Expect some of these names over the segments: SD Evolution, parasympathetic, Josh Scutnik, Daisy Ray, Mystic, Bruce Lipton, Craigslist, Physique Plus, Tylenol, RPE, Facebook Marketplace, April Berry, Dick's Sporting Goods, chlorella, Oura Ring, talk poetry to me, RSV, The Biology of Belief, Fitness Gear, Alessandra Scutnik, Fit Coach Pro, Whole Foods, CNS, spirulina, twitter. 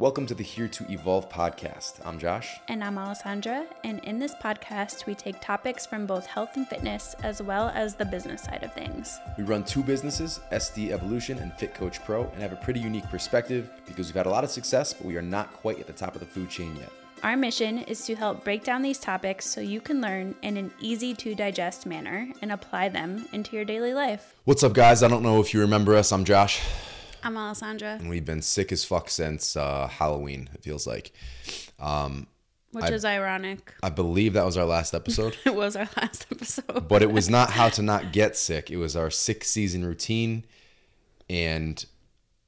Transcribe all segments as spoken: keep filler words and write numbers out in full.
Welcome to the Here to Evolve podcast. I'm Josh. And I'm Alessandra. And in this podcast, we take topics from both health and fitness, as well as the business side of things. We run two businesses, S D Evolution and Fit Coach Pro, and have a pretty unique perspective because we've had a lot of success, but we are not quite at the top of the food chain yet. Our mission is to help break down these topics so you can learn in an easy-to-digest manner and apply them into your daily life. What's up, guys? I don't know if you remember us. I'm Josh. I'm Alessandra. And we've been sick as fuck since uh, Halloween, it feels like. Um, Which I, is ironic. I believe that was our last episode. It was our last episode. But it was not how to not get sick. It was our sixth season routine. And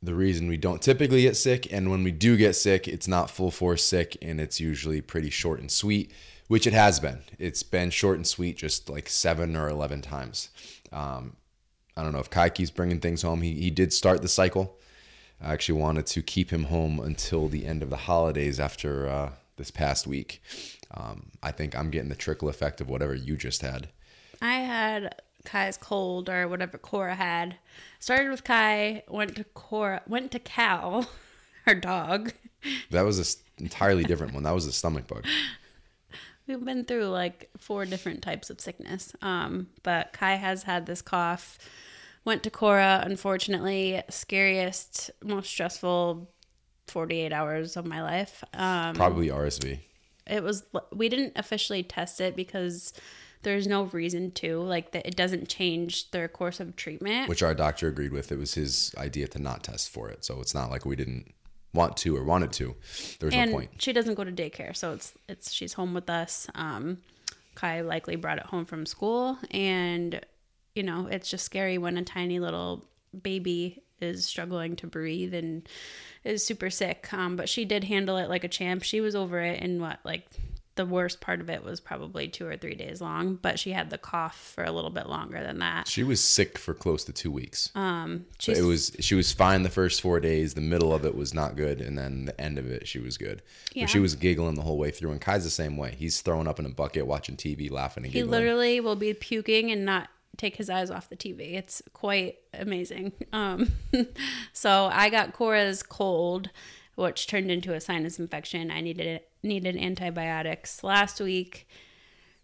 the reason we don't typically get sick, and when we do get sick, it's not full force sick, and it's usually pretty short and sweet, which it has been. It's been short and sweet just like seven or eleven times. Um, I don't know if Kai keeps bringing things home. He, he did start the cycle. I actually wanted to keep him home until the end of the holidays after uh, this past week. Um, I think I'm getting the trickle effect of whatever you just had. I had Kai's cold or whatever Cora had. Started with Kai, went to Cora, went to Cal, her dog. That was an entirely different one. That was a stomach bug. We've been through like four different types of sickness. Um, but Kai has had this cough. Went to Cora, unfortunately. Scariest, most stressful forty-eight hours of my life. Um, Probably R S V. It was. We didn't officially test it because there's no reason to, like, that it doesn't change their course of treatment. Which our doctor agreed with. It was his idea to not test for it. So it's not like we didn't want to or wanted to. There was and no point. She doesn't go to daycare. So it's, it's, she's home with us. Um, Kai likely brought it home from school. And, you know, it's just scary when a tiny little baby is struggling to breathe and is super sick. Um, but she did handle it like a champ. She was over it in what, like, the worst part of it was probably two or three days long, but she had the cough for a little bit longer than that. She was sick for close to two weeks. Um, she's, it was she was fine the first four days. The middle of it was not good, and then the end of it, she was good. Yeah. But she was giggling the whole way through, and Kai's the same way. He's throwing up in a bucket, watching T V, laughing and giggling. He literally will be puking and not take his eyes off the T V. It's quite amazing. Um, so I got Cora's cold, which turned into a sinus infection. I needed it. Needed antibiotics last week.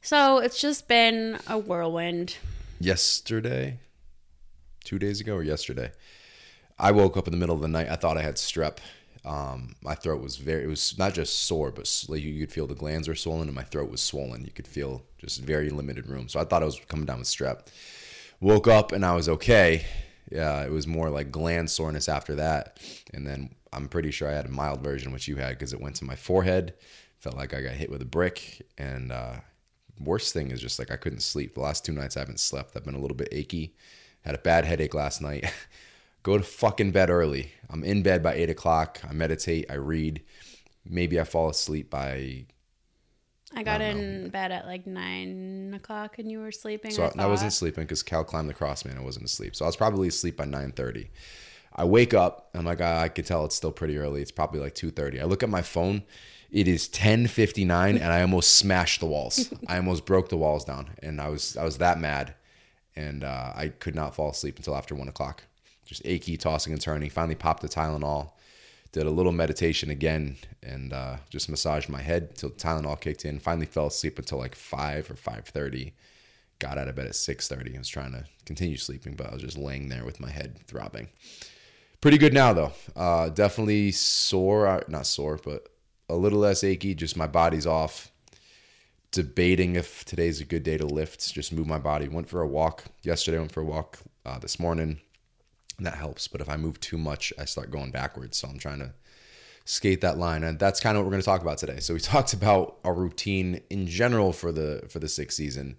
So it's just been a whirlwind. Yesterday, two days ago or yesterday, I woke up in the middle of the night. I thought I had strep. Um, my throat was very, it was not just sore, but like you could feel the glands were swollen and my throat was swollen. You could feel just very limited room. So I thought I was coming down with strep. Woke up and I was okay. Yeah, it was more like gland soreness after that. And then I'm pretty sure I had a mild version, which you had, because it went to my forehead. Felt like I got hit with a brick. And uh, worst thing is just like I couldn't sleep. The last two nights I haven't slept. I've been a little bit achy. Had a bad headache last night. Go to fucking bed early. I'm in bed by eight o'clock. I meditate. I read. Maybe I fall asleep by... I got I in know. bed at like nine o'clock and you were sleeping. So I, I wasn't sleeping because Cal climbed the cross, man. I wasn't asleep. So I was probably asleep by nine thirty. I wake up. I'm like, I, I could tell it's still pretty early. It's probably like two thirty. I look at my phone. It is ten fifty-nine and I almost smashed the walls. I almost broke the walls down. And I was I was that mad. And uh, I could not fall asleep until after one o'clock. Just achy, tossing and turning. Finally popped the Tylenol. Did a little meditation again and uh, just massaged my head till Tylenol kicked in. Finally fell asleep until like five or five thirty. Got out of bed at six thirty. I was trying to continue sleeping, but I was just laying there with my head throbbing. Pretty good now, though. Uh, definitely sore. Not sore, but a little less achy. Just my body's off. Debating if today's a good day to lift. Just move my body. Went for a walk. Yesterday went for a walk uh, this morning. That helps, but if I move too much, I start going backwards. So I'm trying to skate that line, and that's kind of what we're going to talk about today. So we talked about our routine in general for the for the sick season,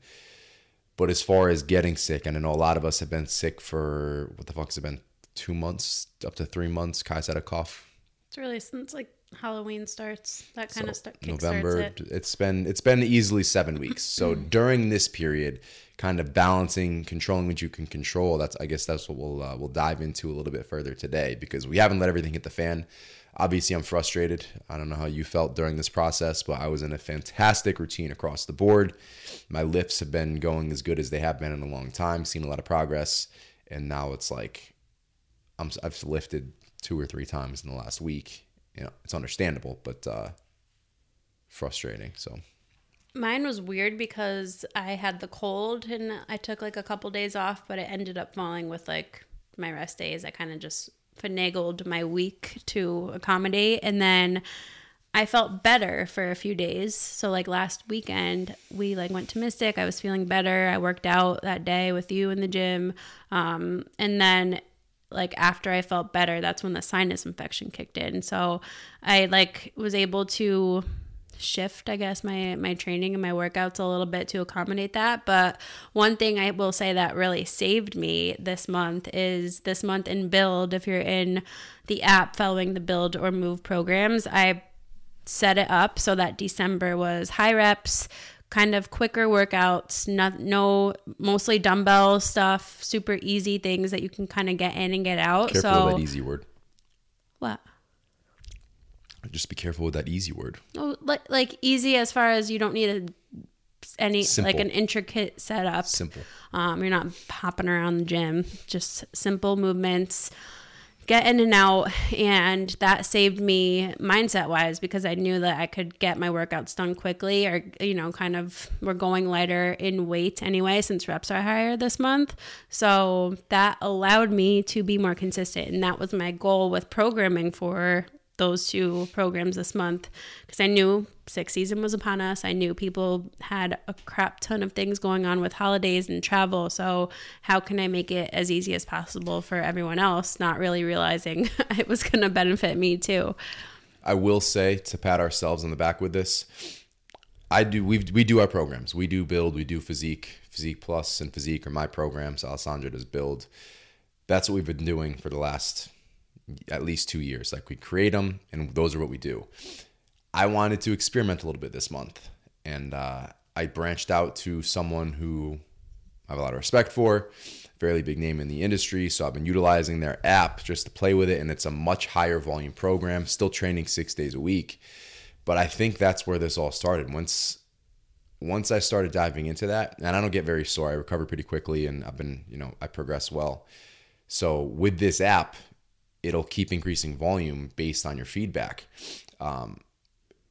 but as far as getting sick, and I know a lot of us have been sick for what the fuck has it been, two months up to three months. Kai's had a cough. It's really since like Halloween starts. That kind so of st- kick November. Starts it. It's been it's been easily seven weeks. So during this period, kind of balancing, controlling what you can control. That's, I guess that's what we'll uh, we'll dive into a little bit further today, because we haven't let everything hit the fan. Obviously, I'm frustrated. I don't know how you felt during this process, but I was in a fantastic routine across the board. My lifts have been going as good as they have been in a long time. Seen a lot of progress, and now it's like I'm, I've lifted two or three times in the last week, you know, it's understandable, but uh, frustrating. So mine was weird because I had the cold and I took like a couple days off, but it ended up falling with like my rest days. I kind of just finagled my week to accommodate. And then I felt better for a few days. So like last weekend, we like went to Mystic. I was feeling better. I worked out that day with you in the gym. Um, and then like after I felt better, that's when the sinus infection kicked in. So I like was able to shift, I guess, my, my training and my workouts a little bit to accommodate that. But one thing I will say that really saved me this month is this month in Build, if you're in the app following the Build or Move programs, I set it up so that December was high reps, kind of quicker workouts, not, no, mostly dumbbell stuff, super easy things that you can kind of get in and get out. Careful so, with that easy word. What? Just be careful with that easy word. Oh, like, like easy as far as you don't need a, any, simple. Like an intricate setup. Simple. Um, you're not hopping around the gym, just simple movements. Get in and out, and that saved me mindset wise because I knew that I could get my workouts done quickly, or you know, kind of we're going lighter in weight anyway since reps are higher this month, so that allowed me to be more consistent, and that was my goal with programming for those two programs this month because I knew sick season was upon us. I knew people had a crap ton of things going on with holidays and travel. So how can I make it as easy as possible for everyone else, not really realizing it was going to benefit me too. I will say, to pat ourselves on the back with this, I do, we we do our programs. We do Build, we do Physique, Physique Plus and Physique are my programs. Alessandra does Build. That's what we've been doing for the last at least two years. Like we create them and those are what we do. I wanted to experiment a little bit this month, and uh, I branched out to someone who I have a lot of respect for, fairly big name in the industry. So I've been utilizing their app just to play with it, and it's a much higher volume program, still training six days a week. But I think that's where this all started. Once once I started diving into that, and I don't get very sore, I recover pretty quickly, and I've been, you know, I progress well. So with this app, it'll keep increasing volume based on your feedback. Um,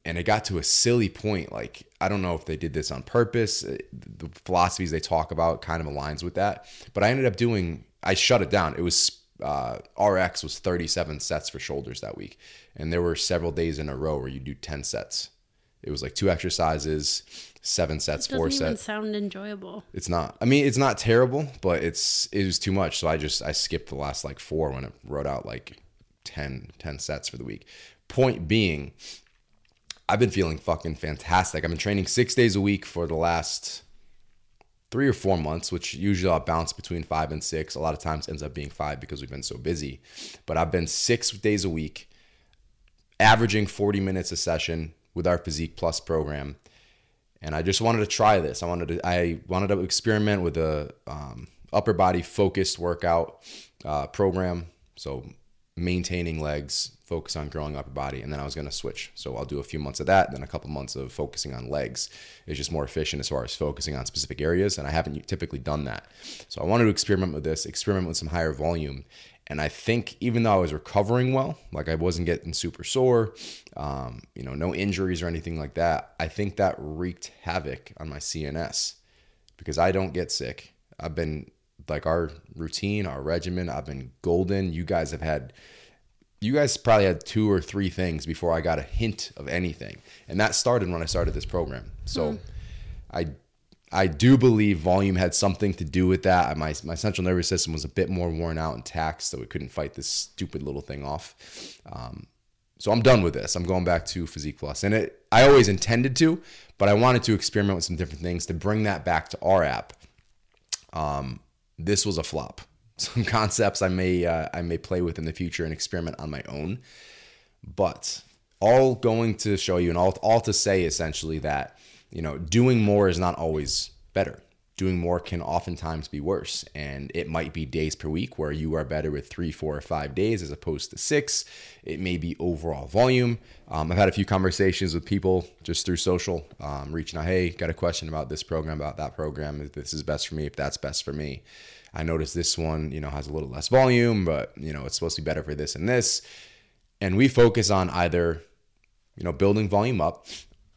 and it got to a silly point. Like, I don't know if they did this on purpose. The philosophies they talk about kind of aligns with that. But I ended up doing, I shut it down. It was, uh, R X was thirty-seven sets for shoulders that week. And there were several days in a row where you do ten sets. It was like two exercises, seven sets, four sets. It doesn't even sound enjoyable. It's not. I mean, it's not terrible, but it's it was too much. So I just I skipped the last like four when I wrote out like ten, ten sets for the week. Point being, I've been feeling fucking fantastic. I've been training six days a week for the last three or four months, which usually I'll bounce between five and six. A lot of times ends up being five because we've been so busy. But I've been six days a week, averaging forty minutes a session with our Physique Plus program. And I just wanted to try this. I wanted to, I wanted to experiment with a um, upper body focused workout uh, program. So maintaining legs, focus on growing upper body. And then I was going to switch. So I'll do a few months of that, then a couple months of focusing on legs. It's just more efficient as far as focusing on specific areas. And I haven't typically done that. So I wanted to experiment with this, experiment with some higher volume. And I think even though I was recovering well, like I wasn't getting super sore, um, you know, no injuries or anything like that, I think that wreaked havoc on my C N S because I don't get sick. I've been like our routine, our regimen, I've been golden. You guys have had, you guys probably had two or three things before I got a hint of anything. And that started when I started this program. So mm. I I do believe volume had something to do with that. My my central nervous system was a bit more worn out and taxed, so it couldn't fight this stupid little thing off. Um, so I'm done with this. I'm going back to Physique Plus. And it, I always intended to, but I wanted to experiment with some different things to bring that back to our app. Um, this was a flop. Some concepts I may uh, I may play with in the future and experiment on my own. But all going to show you and all, all to say essentially that, you know, doing more is not always better. Doing more can oftentimes be worse. And it might be days per week where you are better with three, four, or five days as opposed to six. It may be overall volume. Um, I've had a few conversations with people just through social, um, reaching out, hey, got a question about this program, about that program, if this is best for me, if that's best for me. I noticed this one, you know, has a little less volume, but, you know, it's supposed to be better for this and this. And we focus on either, you know, building volume up,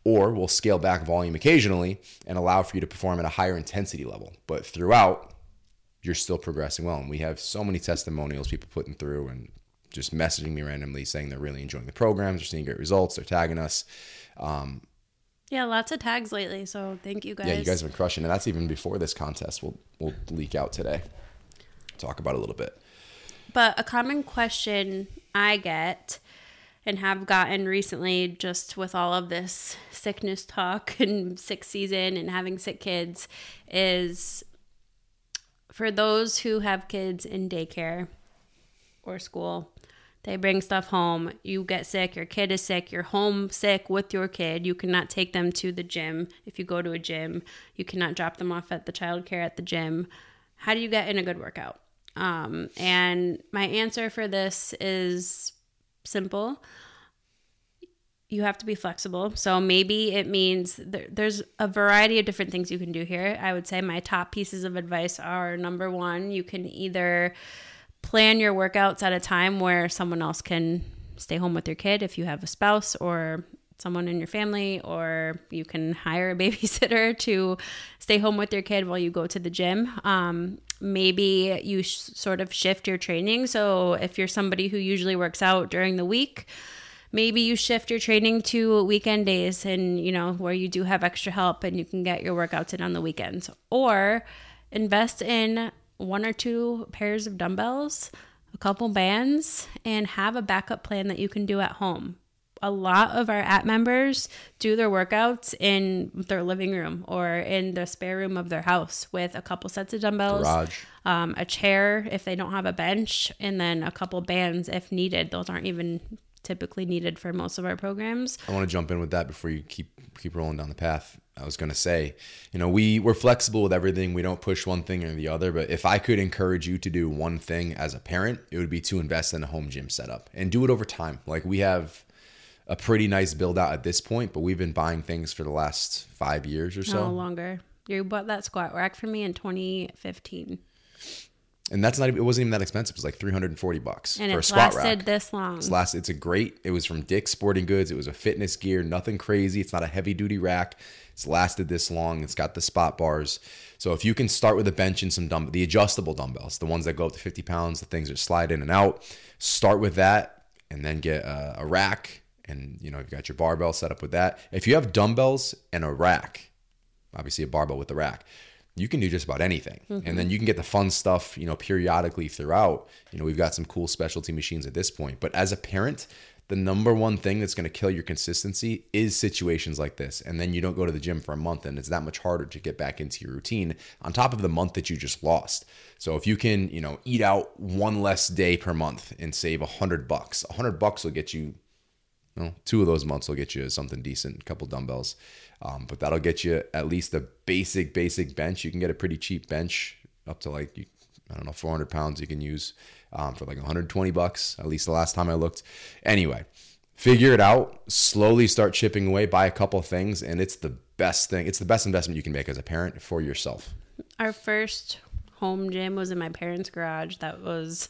or we'll scale back volume occasionally and allow for you to perform at a higher intensity level. But throughout, you're still progressing well. And we have so many testimonials, people putting through and just messaging me randomly saying they're really enjoying the programs, they're seeing great results, they're tagging us. Um, yeah, lots of tags lately. So thank you guys. Yeah, you guys have been crushing it. That's even before this contest we'll we'll leak out today. Talk about it a little bit. But a common question I get and have gotten recently, just with all of this sickness talk and sick season and having sick kids, is for those who have kids in daycare or school, they bring stuff home, you get sick, your kid is sick, you're home sick with your kid, you cannot take them to the gym. If you go to a gym, you cannot drop them off at the childcare at the gym. How do you get in a good workout? Um, and my answer for this is simple. You have to be flexible. So maybe it means th- there's a variety of different things you can do here. I would say my top pieces of advice are, number one, you can either plan your workouts at a time where someone else can stay home with your kid if you have a spouse or someone in your family, or you can hire a babysitter to stay home with your kid while you go to the gym. Um, maybe you sh- sort of shift your training. So if you're somebody who usually works out during the week, maybe you shift your training to weekend days and, you know, where you do have extra help and you can get your workouts in on the weekends. Or invest in one or two pairs of dumbbells, a couple bands, and have a backup plan that you can do at home. A lot of our app members do their workouts in their living room or in the spare room of their house with a couple sets of dumbbells, um, a chair if they don't have a bench, and then a couple bands if needed. Those aren't even typically needed for most of our programs. I want to jump in with that before you keep keep rolling down the path. I was going to say, you know, we, we're flexible with everything. We don't push one thing or the other. But if I could encourage you to do one thing as a parent, it would be to invest in a home gym setup and do it over time. Like, we have a pretty nice build out at this point, but we've been buying things for the last five years or so. No longer. You bought that squat rack for me in twenty fifteen. And that's not, it wasn't even that expensive. It was like three hundred forty bucks and for a squat rack. And it lasted this long. It's lasted, it's a great, it was from Dick's Sporting Goods. It was a Fitness Gear, nothing crazy. It's not a heavy duty rack. It's lasted this long. It's got the spot bars. So if you can start with a bench and some dumbbells, the adjustable dumbbells, the ones that go up to fifty pounds, the things that slide in and out, start with that and then get a, a rack. And, you know, you've got your barbell set up with that. If you have dumbbells and a rack, obviously a barbell with a rack, you can do just about anything. Mm-hmm. And then you can get the fun stuff, you know, periodically throughout. You know, we've got some cool specialty machines at this point. But as a parent, the number one thing that's going to kill your consistency is situations like this. And then you don't go to the gym for a month, and it's that much harder to get back into your routine on top of the month that you just lost. So if you can, you know, eat out one less day per month and save a hundred bucks, a hundred bucks will get you, well, two of those months will get you something decent, a couple dumbbells, um, but that'll get you at least a basic, basic bench. You can get a pretty cheap bench up to like, I don't know, four hundred pounds you can use um, for like one hundred twenty bucks, at least the last time I looked. Anyway, figure it out, slowly start chipping away, buy a couple things, and it's the best thing. It's the best investment you can make as a parent for yourself. Our first home gym was in my parents' garage that was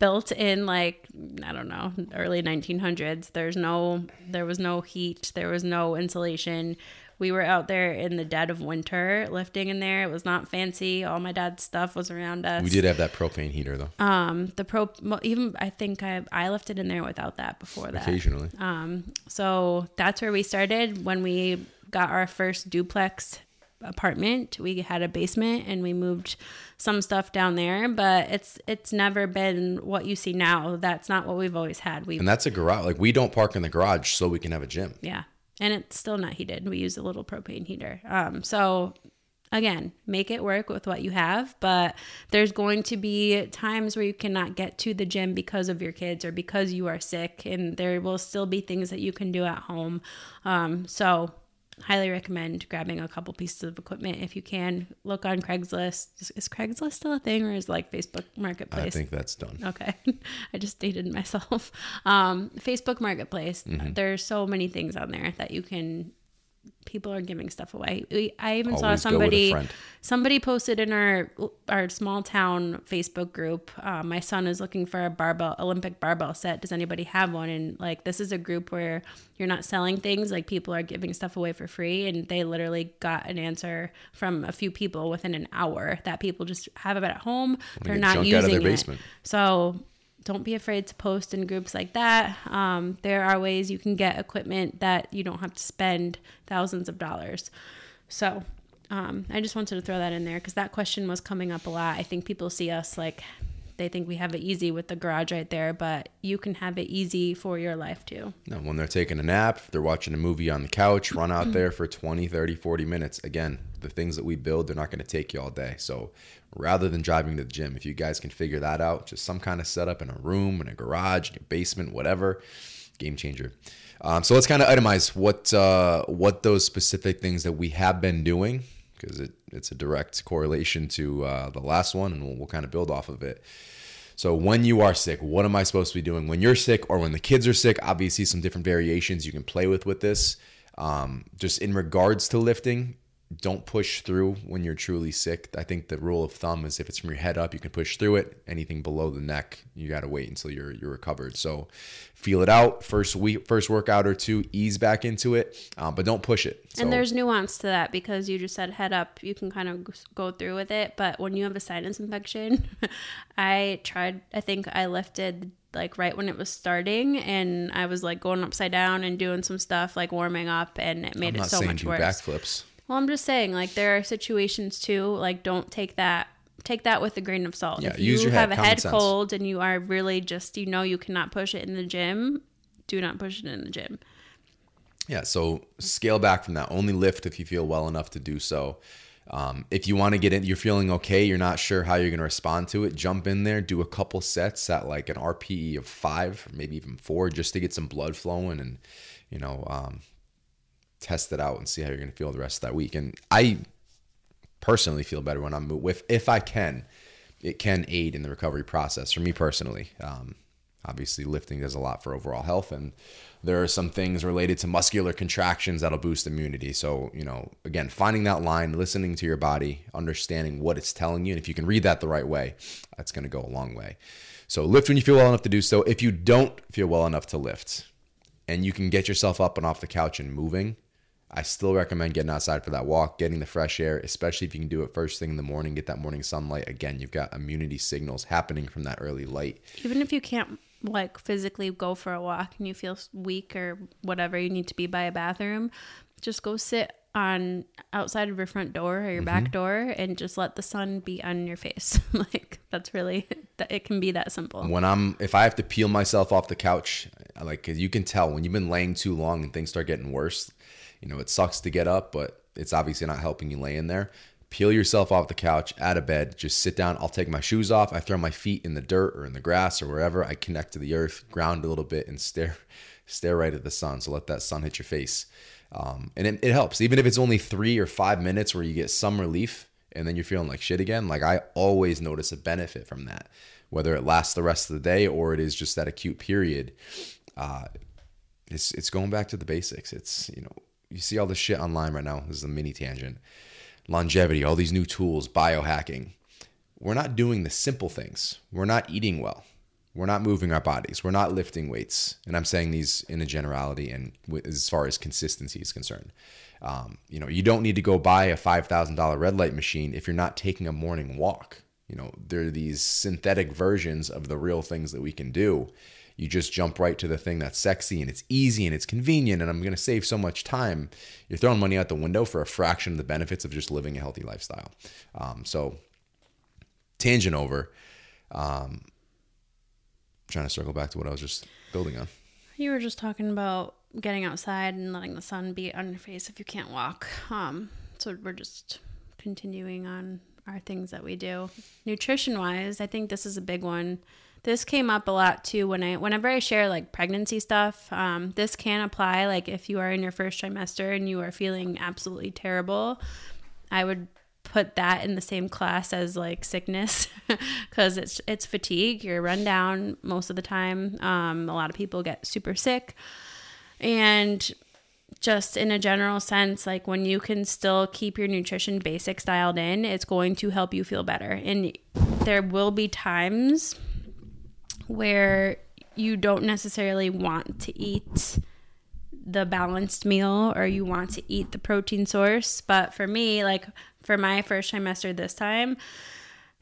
built in like, I don't know, early nineteen hundreds. There's no, there was no heat. There was no insulation. We were out there in the dead of winter lifting in there. It was not fancy. All my dad's stuff was around us. We did have that propane heater though. Um, the pro, even I think I, I lifted in there without that before that. Occasionally. Um, so that's where we started. When we got our first duplex apartment, we had a basement and we moved some stuff down there, but it's it's never been what you see now. That's not what we've always had. We And that's a garage. Like, we don't park in the garage so we can have a gym. Yeah. And it's still not heated. We use a little propane heater. Um so again, make it work with what you have, but there's going to be times where you cannot get to the gym because of your kids or because you are sick, and there will still be things that you can do at home. Um so highly recommend grabbing a couple pieces of equipment if you can. Look on Craigslist. Is, is Craigslist still a thing, or is like Facebook Marketplace? I think that's done. Okay. I just dated myself. Um, Facebook Marketplace. Mm-hmm. There's so many things on there that you can people are giving stuff away. We, I even Always saw somebody, somebody posted in our, our small town Facebook group. Uh, my son is looking for a barbell, Olympic barbell set. Does anybody have one? And like, this is a group where you're not selling things. Like, people are giving stuff away for free. And they literally got an answer from a few people within an hour that people just have it at home. They're not using it. So don't be afraid to post in groups like that. Um, there are ways you can get equipment that you don't have to spend thousands of dollars. So um, I just wanted to throw that in there because that question was coming up a lot. I think people see us like they think we have it easy with the garage right there, but you can have it easy for your life too. No, when they're taking a nap, if they're watching a movie on the couch, run out there for twenty, thirty, forty minutes. Again, the things that we build, they're not going to take you all day. So rather than driving to the gym, if you guys can figure that out, just some kind of setup in a room, in a garage, in your basement, whatever, game changer. Um, so let's kind of itemize what uh, what those specific things that we have been doing, because it, it's a direct correlation to uh, the last one, and we'll, we'll kind of build off of it. So when you are sick, what am I supposed to be doing when you're sick or when the kids are sick? Obviously, some different variations you can play with with this. Um, just in regards to lifting, don't push through when you're truly sick. I think the rule of thumb is if it's from your head up, you can push through it. Anything below the neck, you got to wait until you're you're recovered. So feel it out. First week, first workout or two, ease back into it, um, but don't push it. So, and there's nuance to that because you just said head up. You can kind of go through with it. But when you have a sinus infection, I tried, I think I lifted like right when it was starting, and I was like going upside down and doing some stuff like warming up, and it made it so much worse. I'm not saying do backflips. Well, I'm just saying, like, there are situations, too, like, don't take that take that with a grain of salt. Yeah, if you use your have head, a head sense. Cold and you are really just, you know, you cannot push it in the gym, do not push it in the gym. Yeah, so scale back from that. Only lift if you feel well enough to do so. Um, if you want to get in, you're feeling okay, you're not sure how you're going to respond to it, jump in there, do a couple sets at, like, an R P E of five, maybe even four, just to get some blood flowing and, you know, um test it out and see how you're going to feel the rest of that week. And I personally feel better when I'm with, if I can, it can aid in the recovery process for me personally. Um, obviously lifting does a lot for overall health, and there are some things related to muscular contractions that'll boost immunity. So, you know, again, finding that line, listening to your body, understanding what it's telling you. And if you can read that the right way, that's going to go a long way. So lift when you feel well enough to do so. If you don't feel well enough to lift and you can get yourself up and off the couch and moving, I still recommend getting outside for that walk, getting the fresh air, especially if you can do it first thing in the morning, get that morning sunlight. Again, you've got immunity signals happening from that early light. Even if you can't like physically go for a walk and you feel weak or whatever, you need to be by a bathroom, just go sit on outside of your front door or your mm-hmm. back door and just let the sun be on your face. Like that's really, it can be that simple. When I'm, if I have to peel myself off the couch, like you can tell when you've been laying too long and things start getting worse. You know, it sucks to get up, but it's obviously not helping you lay in there. Peel yourself off the couch, out of bed, just sit down. I'll take my shoes off. I throw my feet in the dirt or in the grass or wherever. I connect to the earth, ground a little bit, and stare stare right at the sun. So let that sun hit your face. Um, and it, it helps. Even if it's only three or five minutes where you get some relief and then you're feeling like shit again, like I always notice a benefit from that, whether it lasts the rest of the day or it is just that acute period. Uh, it's it's going back to the basics. It's, you know, you see all this shit online right now. This is a mini tangent. Longevity, all these new tools, biohacking. We're not doing the simple things. We're not eating well. We're not moving our bodies. We're not lifting weights. And I'm saying these in a generality and as far as consistency is concerned. Um, you know, you don't need to go buy a five thousand dollars red light machine if you're not taking a morning walk. You know, there are these synthetic versions of the real things that we can do. You just jump right to the thing that's sexy and it's easy and it's convenient and I'm going to save so much time. You're throwing money out the window for a fraction of the benefits of just living a healthy lifestyle. Um, so tangent over. Um, trying to circle back to what I was just building on. You were just talking about getting outside and letting the sun be on your face if you can't walk. Um, so we're just continuing on our things that we do. Nutrition-wise, I think this is a big one. This came up a lot too when I, whenever I share like pregnancy stuff, um, this can apply. Like if you are in your first trimester and you are feeling absolutely terrible, I would put that in the same class as like sickness because it's, it's fatigue. You're run down most of the time. Um, a lot of people get super sick and just in a general sense, like when you can still keep your nutrition basics dialed in, it's going to help you feel better. And there will be times where you don't necessarily want to eat the balanced meal or you want to eat the protein source. But for me, like for my first trimester this time,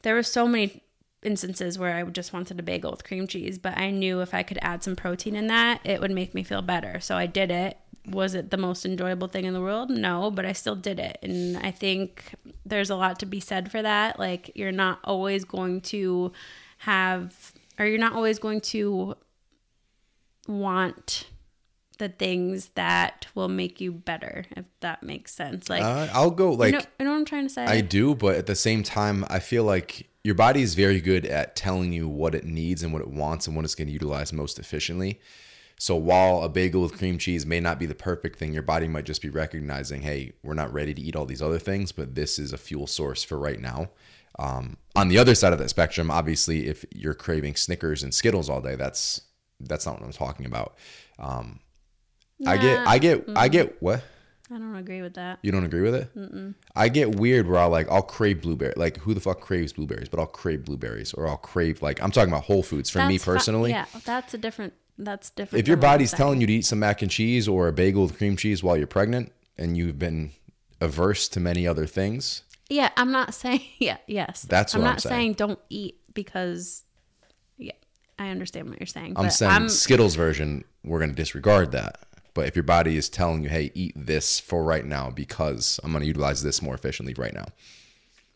there were so many instances where I just wanted a bagel with cream cheese, but I knew if I could add some protein in that, it would make me feel better. So I did it. Was it the most enjoyable thing in the world? No, but I still did it. And I think there's a lot to be said for that. Like you're not always going to have, or you're not always going to want the things that will make you better, if that makes sense. Like uh, I'll go like, you know, you know what I'm trying to say? I do, but at the same time, I feel like your body is very good at telling you what it needs and what it wants and what it's going to utilize most efficiently. So while a bagel with cream cheese may not be the perfect thing, your body might just be recognizing, hey, we're not ready to eat all these other things, but this is a fuel source for right now. Um, on the other side of that spectrum, obviously, if you're craving Snickers and Skittles all day, that's that's not what I'm talking about. Um, nah. I get, I get, mm-hmm. I get what? I don't agree with that. You don't agree with it? Mm-mm. I get weird where I'll like, I'll crave blueberry. Like who the fuck craves blueberries? But I'll crave blueberries or I'll crave like, I'm talking about Whole Foods for that's me personally. Fi- yeah, that's a different, that's different. If your body's telling you to eat some mac and cheese or a bagel with cream cheese while you're pregnant and you've been averse to many other things. Yeah, I'm not saying, yeah, yes. That's what I'm, I'm not saying. saying don't eat because, yeah, I understand what you're saying. I'm but saying I'm, Skittles version, we're going to disregard that. But if your body is telling you, hey, eat this for right now because I'm going to utilize this more efficiently right now.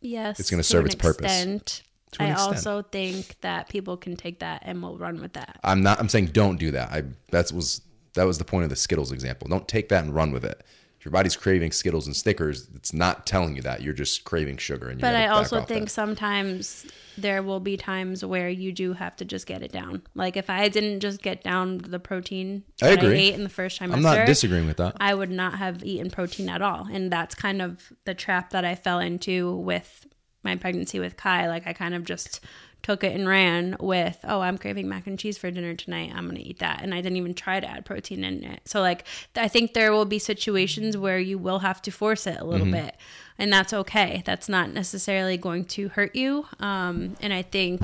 Yes. It's going to serve its purpose. I also think that people can take that and will run with that. I'm not, I'm saying don't do that. I, that was, that was the point of the Skittles example. Don't take that and run with it. If your body's craving Skittles and Snickers, it's not telling you that. You're just craving sugar. And you but I also think that. Sometimes there will be times where you do have to just get it down. Like if I didn't just get down the protein I, agree. I ate in the first time, I'm not served, disagreeing with that. I would not have eaten protein at all. And that's kind of the trap that I fell into with my pregnancy with Kai. Like I kind of just took it and ran with, oh, I'm craving mac and cheese for dinner tonight. I'm going to eat that. And I didn't even try to add protein in it. So like, I think there will be situations where you will have to force it a little mm-hmm. bit, and that's okay. That's not necessarily going to hurt you. Um, and I think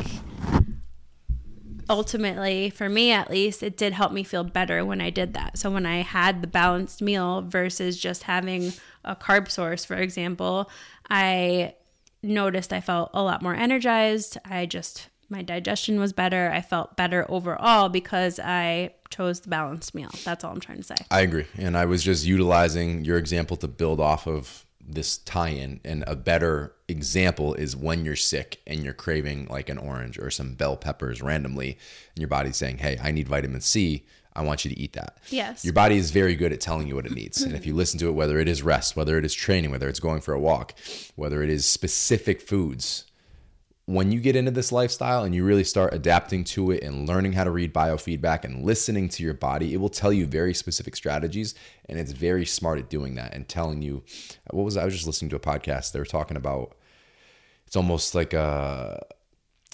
ultimately for me, at least, it did help me feel better when I did that. So when I had the balanced meal versus just having a carb source, for example, I noticed I felt a lot more energized. I just, my digestion was better. I felt better overall because I chose the balanced meal. That's all I'm trying to say. I agree. And I was just utilizing your example to build off of this tie-in. And a better example is when you're sick and you're craving like an orange or some bell peppers randomly, and your body's saying, hey, I need vitamin C. I want you to eat that. Yes. Your body is very good at telling you what it needs. And if you listen to it, whether it is rest, whether it is training, whether it's going for a walk, whether it is specific foods, when you get into this lifestyle and you really start adapting to it and learning how to read biofeedback and listening to your body, it will tell you very specific strategies. And it's very smart at doing that and telling you, what was I was just listening to a podcast. They were talking about, it's almost like a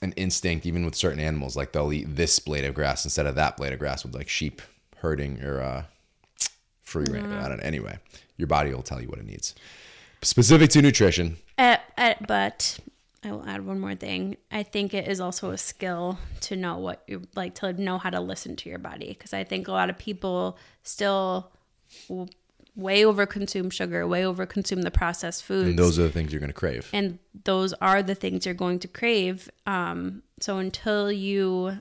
an instinct, even with certain animals, like they'll eat this blade of grass instead of that blade of grass with like sheep herding or uh, free range. Mm-hmm. I don't know. Anyway, your body will tell you what it needs. Specific to nutrition. Uh, uh, but I will add one more thing. I think it is also a skill to know what you like, to know how to listen to your body. Because I think a lot of people still w- way over consume sugar, way over consume the processed foods. And those are the things you're going to crave. And those are the things you're going to crave. Um, so until you,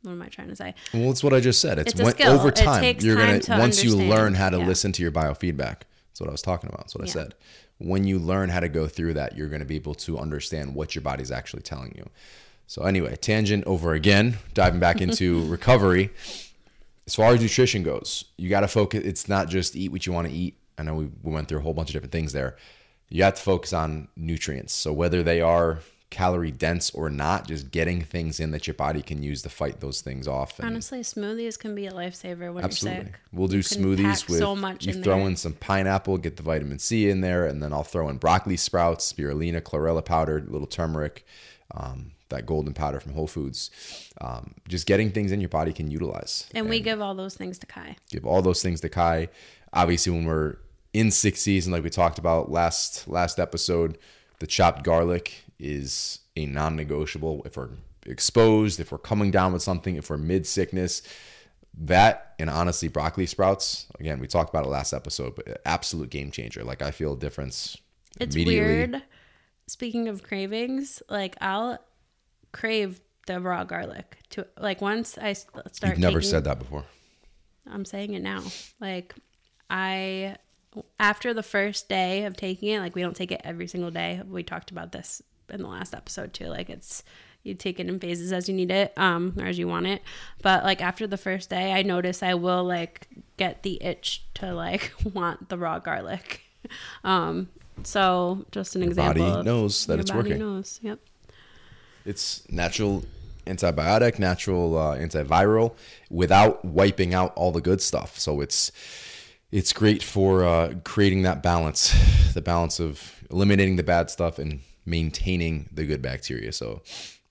what am I trying to say? Well, it's what I just said. It's, it's a when, skill. Over time, it takes you're going to, once understand. You learn how to yeah. listen to your biofeedback. That's what I was talking about. That's what yeah. I said. When you learn how to go through that, you're going to be able to understand what your body's actually telling you. So anyway, tangent over again, diving back into recovery. As far as nutrition goes, you got to focus. It's not just eat what you want to eat. I know we, we went through a whole bunch of different things there. You have to focus on nutrients. So whether they are calorie dense or not, just getting things in that your body can use to fight those things off. And honestly, smoothies can be a lifesaver when absolutely. You're sick. We'll do you smoothies with, so much you in throw there. In some pineapple, get the vitamin C in there, and then I'll throw in broccoli sprouts, spirulina, chlorella powder, a little turmeric, um, that golden powder from Whole Foods. Um, just getting things in your body can utilize. And, and we give all those things to Kai. Give all those things to Kai. Obviously, when we're in sixth season, like we talked about last last episode, the chopped garlic is a non-negotiable. If we're exposed, if we're coming down with something, if we're mid-sickness, that, and honestly, broccoli sprouts. Again, we talked about it last episode, but absolute game changer. Like, I feel a difference it's immediately. It's weird. Speaking of cravings, like, I'll crave the raw garlic. To like once I start taking... You've never taking, said that before. I'm saying it now. Like, I... After the first day of taking it, like, we don't take it every single day. We talked about this in the last episode too. Like, it's, you take it in phases as you need it, um, or as you want it. But like, after the first day, I notice I will like get the itch to like want the raw garlic. Um, so just an your example. Body knows that it's working. Your body knows. Yep. It's natural antibiotic, natural uh, antiviral, without wiping out all the good stuff. So it's. It's great for uh, creating that balance, the balance of eliminating the bad stuff and maintaining the good bacteria. So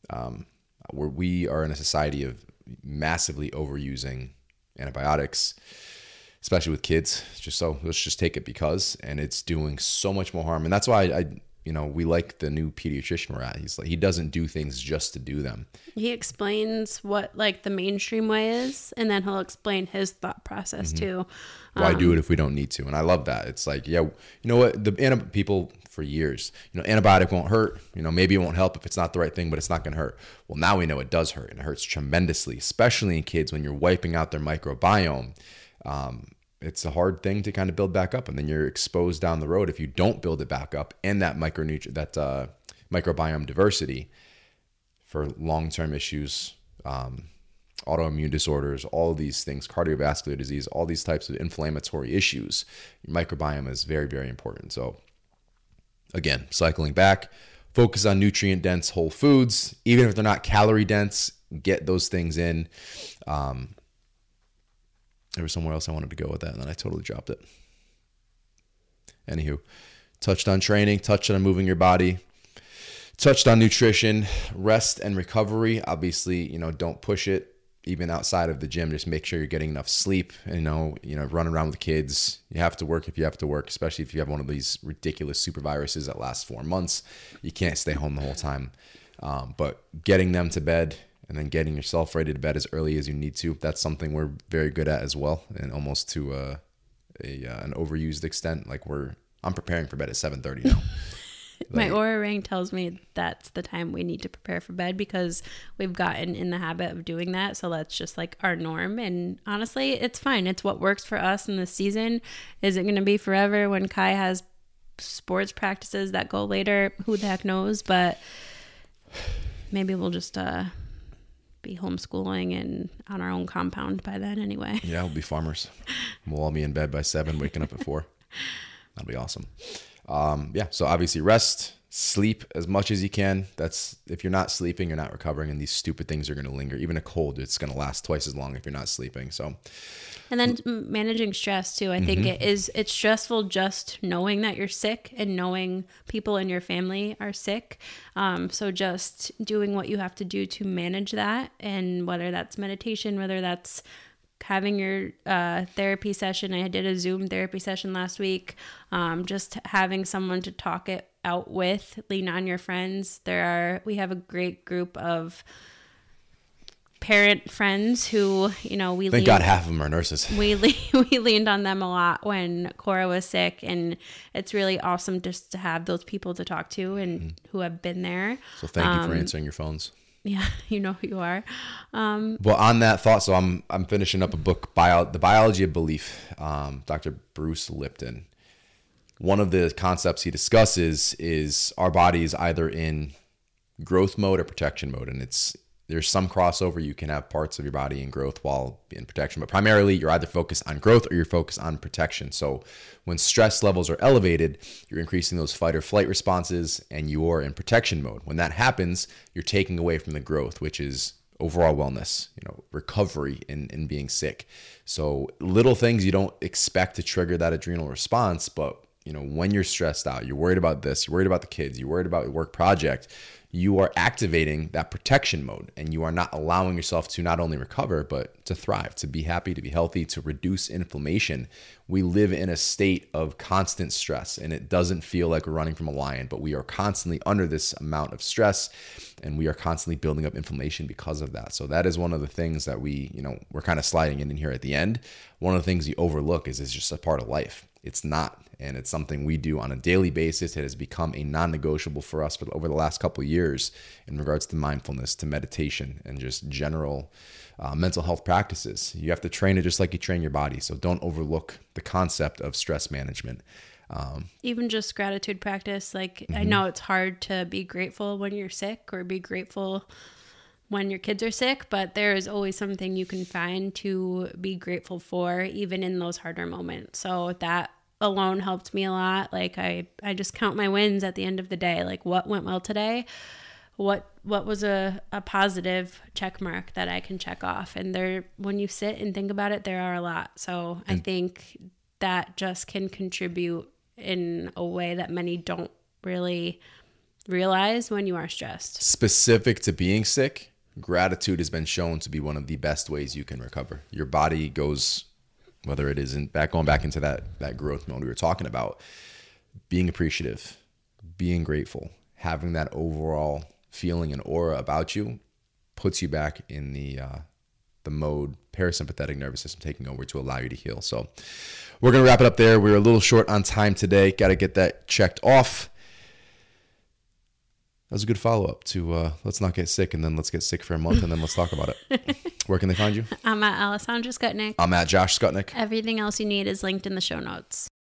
um, where we are in a society of massively overusing antibiotics, especially with kids, just so let's just take it because, and it's doing so much more harm. And that's why I, I you know, we like the new pediatrician we're at. He's like, he doesn't do things just to do them. He explains what like the mainstream way is, and then he'll explain his thought process mm-hmm. too. Why um, do it if we don't need to? And I love that. It's like, yeah, you know what? The anti- people for years, you know, antibiotic won't hurt. You know, maybe it won't help if it's not the right thing, but it's not going to hurt. Well, now we know it does hurt, and it hurts tremendously, especially in kids when you're wiping out their microbiome. Um, It's a hard thing to kind of build back up, and then you're exposed down the road if you don't build it back up, and that micronutri- that uh, microbiome diversity for long-term issues, um, autoimmune disorders, all of these things, cardiovascular disease, all these types of inflammatory issues. Your microbiome is very, very important. So again, cycling back, focus on nutrient-dense whole foods, even if they're not calorie-dense, get those things in. Um, There was somewhere else I wanted to go with that, and then I totally dropped it. Anywho, touched on training, touched on moving your body, touched on nutrition, rest and recovery. Obviously, you know, don't push it even outside of the gym. Just make sure you're getting enough sleep. You know, you know, run around with kids. You have to work if you have to work, especially if you have one of these ridiculous super viruses that lasts four months. You can't stay home the whole time. Um, but getting them to bed, and then getting yourself ready to bed as early as you need to. That's something we're very good at as well, and almost to uh, a uh, an overused extent. Like we're, I'm preparing for bed at seven thirty now. Like, my Oura Ring tells me that's the time we need to prepare for bed because we've gotten in the habit of doing that. So that's just like our norm. And honestly, it's fine. It's what works for us in this season. Is it going to be forever when Kai has sports practices that go later? Who the heck knows? But maybe we'll just... uh. be homeschooling and on our own compound by then anyway. Yeah, we'll be farmers. We'll all be in bed by seven, waking up at four. That'll be awesome. Um, yeah, so obviously rest, sleep as much as you can. That's, if you're not sleeping, you're not recovering, and these stupid things are going to linger. Even a cold, it's going to last twice as long if you're not sleeping. So, and then managing stress too. I think mm-hmm. it is, it's stressful just knowing that you're sick and knowing people in your family are sick. Um, so just doing what you have to do to manage that, and whether that's meditation, whether that's having your uh, therapy session. I did a Zoom therapy session last week. Um, just having someone to talk it out with, lean on your friends. There are, we have a great group of parent friends who, you know, we thank leaned, God half of them are nurses. We le- we leaned on them a lot when Cora was sick, and it's really awesome just to have those people to talk to and mm-hmm. who have been there. So thank um, you for answering your phones. Yeah, you know who you are. Um, well, on that thought, so I'm I'm finishing up a book, Bio, The Biology of Belief, um, Doctor Bruce Lipton. One of the concepts he discusses is our body is either in growth mode or protection mode, and it's there's some crossover. You can have parts of your body in growth while in protection, but primarily you're either focused on growth or you're focused on protection. So when stress levels are elevated, you're increasing those fight or flight responses and you're in protection mode. When that happens, you're taking away from the growth, which is overall wellness, you know, recovery in, in being sick. So little things you don't expect to trigger that adrenal response, but you know, when you're stressed out, you're worried about this, you're worried about the kids, you're worried about your work project, you are activating that protection mode and you are not allowing yourself to not only recover, but to thrive, to be happy, to be healthy, to reduce inflammation. We live in a state of constant stress and it doesn't feel like we're running from a lion, but we are constantly under this amount of stress and we are constantly building up inflammation because of that. So that is one of the things that we, you know, we're kind of sliding in, in here at the end. One of the things you overlook is it's just a part of life. It's not. And it's something we do on a daily basis. It has become a non-negotiable for us for over the last couple of years in regards to mindfulness, to meditation, and just general uh, mental health practices. You have to train it just like you train your body. So don't overlook the concept of stress management. Um, Even just gratitude practice. Like mm-hmm. I know it's hard to be grateful when you're sick or be grateful when your kids are sick, but there is always something you can find to be grateful for, even in those harder moments. So that alone helped me a lot. Like I, I just count my wins at the end of the day. Like what went well today? What what was a, a positive check mark that I can check off? And there, when you sit and think about it, there are a lot. So I think that just can contribute in a way that many don't really realize when you are stressed. Specific to being sick, gratitude has been shown to be one of the best ways you can recover. Your body goes, whether it isn't back going back into that, that growth mode we were talking about, being appreciative, being grateful, having that overall feeling and aura about you puts you back in the, uh, the mode, parasympathetic nervous system taking over to allow you to heal. So we're going to wrap it up there. We're a little short on time today. Got to get that checked off. That was a good follow-up to uh, let's not get sick and then let's get sick for a month and then let's talk about it. Where can they find you? I'm at Alessandra Scutnik. I'm at Josh Scutnik. Everything else you need is linked in the show notes.